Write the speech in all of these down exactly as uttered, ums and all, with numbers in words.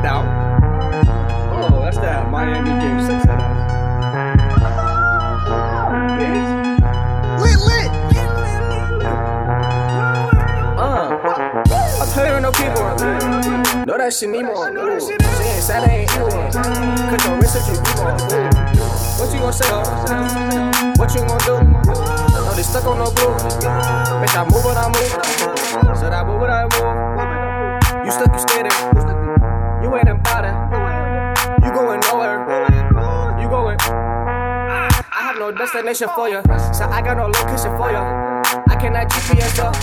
it down. Oh, that's that Miami game six that has. It is. Lit, lit! Uh, I'm playing no keyboard, man. No, that shit need more. She ain't sad, I ain't evil. Cut your wrist if you be more. What you gon' say? What you gon' do? No, they stuck on no blue. Bitch, I move what I move. Said I move what I move. You stuck, you skating. You ain't about it. You going nowhere. You going. I have no destination for you, so I got no location for you. I cannot G P S up.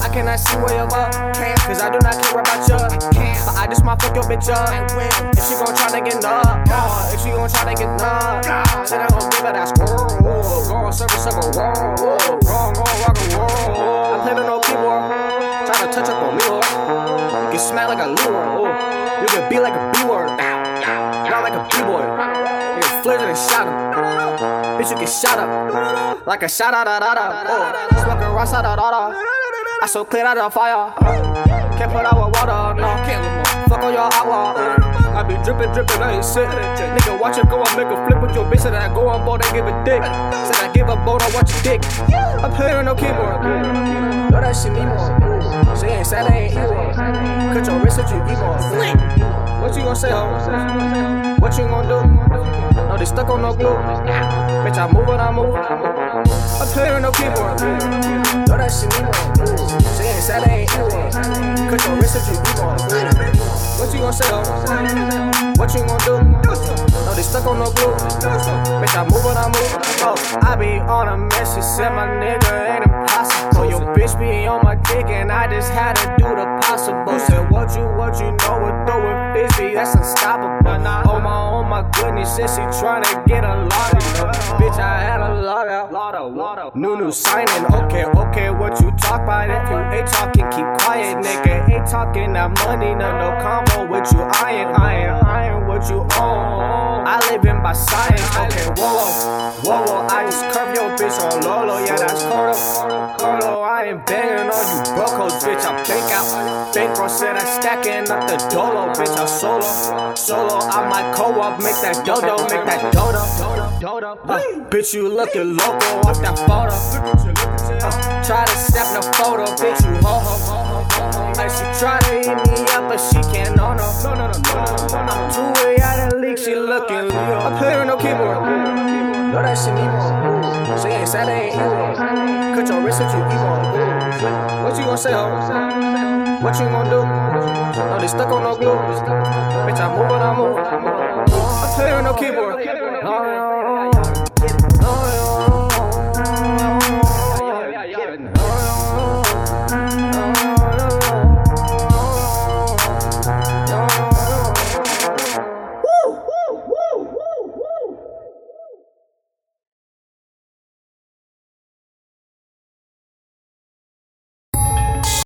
I cannot see where you're up, cause I do not care about you. But I just might fuck your bitch up if she gon' try to get nubbed. If she gon' try to get nubbed, said I gon' give her that squirrel. Go on service, I go wrong. Go on, go on, rock and roll. I'm playing no keyboard, trying to touch up on me, Lord. You smell like a lure. You can be like a B-word, not like a B-boy. You can flirt and shot him. Bitch, you can shot up like a shot da da da da. Oh, smoke a rock, da da da. I so clear out the fire. Can't put out with water, no. Can't fuck on your outlaw. I be drippin', drippin', I ain't sick. Nigga, watch it go, I make a flip with your bitch. Said I go on board, I give a dick. Said I give a boat, I watch a dick. I'm playing no keyboard. No, that shit need more. She ain't sad, I ain't evil. Cut your wrist if you eat more. What you gon' say, ho? What you gon' do? No, they stuck on no glue. Bitch, I move what I move. I'm playing no keyboard. No, that shit need more. She ain't sad, I ain't evil. Cut your wrist if you eat more. What you gon' say, ho? What you gon' do? No, they stuck on no glue. Bitch, I move what I move. Oh, I be on a message, said my nigga ain't impossible. Your bitch be on my dick and I just had to do the possible. Said what you, what you know, we're throwing frisbee, that's unstoppable. Oh my, oh my goodness, said she tryna get a lot of you. Bitch, I had a lot of, lot of, lot of. New, new signing, okay, okay, what you talk about it? You ain't talking, keep quiet, nigga. Ain't talking that money, no, no combo with you. Iron, iron, iron, what you own. I live in by science, okay, whoa, whoa, whoa, I just curve your bitch on Lolo, yeah, that's Carlo, Carlo, I ain't banging on you broke hoes, bitch, I bank out, bankroll, said I'm stacking up the dolo, bitch, I solo, solo, I might co-op, make that dodo, make that dodo, dodo, uh, bitch, you looking loco off that photo, uh, try to snap the photo, bitch, you ho-ho, like she try to eat me up, but she can't, no, no, no, no, no, I'm too way out of league, she looking low. I'm playing no keyboard, no, that shit need more. She ain't sad, I ain't evil. Cut your wrist if you eat more. What you gon' say, ho? What you gon' do? No, they stuck on no glue. Bitch, I move what I move. I'm playing no keyboard, no, no, no.